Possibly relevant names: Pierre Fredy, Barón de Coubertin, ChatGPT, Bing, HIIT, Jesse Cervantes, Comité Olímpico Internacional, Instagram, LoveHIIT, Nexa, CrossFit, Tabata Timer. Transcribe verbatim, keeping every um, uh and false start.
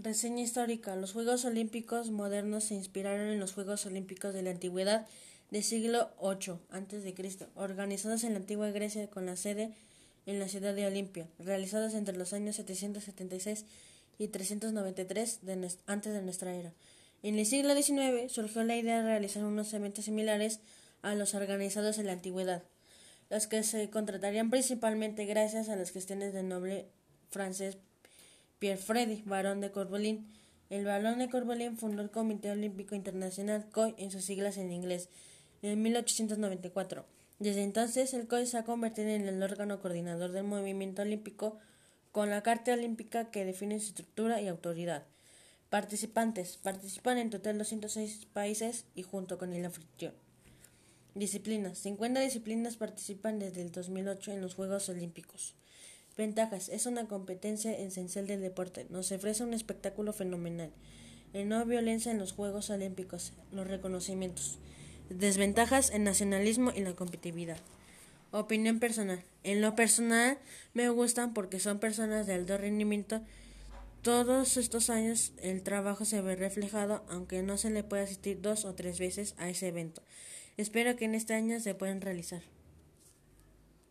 Reseña histórica. Los Juegos Olímpicos modernos se inspiraron en los Juegos Olímpicos de la Antigüedad del siglo octavo antes de Cristo, organizados en la antigua Grecia con la sede en la ciudad de Olimpia, realizados entre los años setecientos setenta y seis y trescientos noventa y tres de, antes de nuestra era. En el siglo diecinueve surgió la idea de realizar unos eventos similares a los organizados en la antigüedad, los que se contratarían principalmente gracias a las gestiones del noble francés Pierre Fredy, Barón de Coubertin. El Barón de Coubertin fundó el Comité Olímpico Internacional, C O I, en sus siglas en inglés, en mil ochocientos noventa y cuatro. Desde entonces, el C O I se ha convertido en el órgano coordinador del movimiento olímpico, con la Carta Olímpica que define su estructura y autoridad. Participantes. Participan en total doscientos seis países y junto con el anfitrión. Disciplinas. cincuenta disciplinas participan desde el dos mil ocho en los Juegos Olímpicos. Ventajas. Es una competencia esencial del deporte. Nos ofrece un espectáculo fenomenal. En no violencia en los Juegos Olímpicos. Los reconocimientos. Desventajas. El nacionalismo y la competitividad. Opinión personal. En lo personal me gustan porque son personas de alto rendimiento. Todos estos años el trabajo se ve reflejado, aunque no se le puede asistir dos o tres veces a ese evento. Espero que en este año se puedan realizar.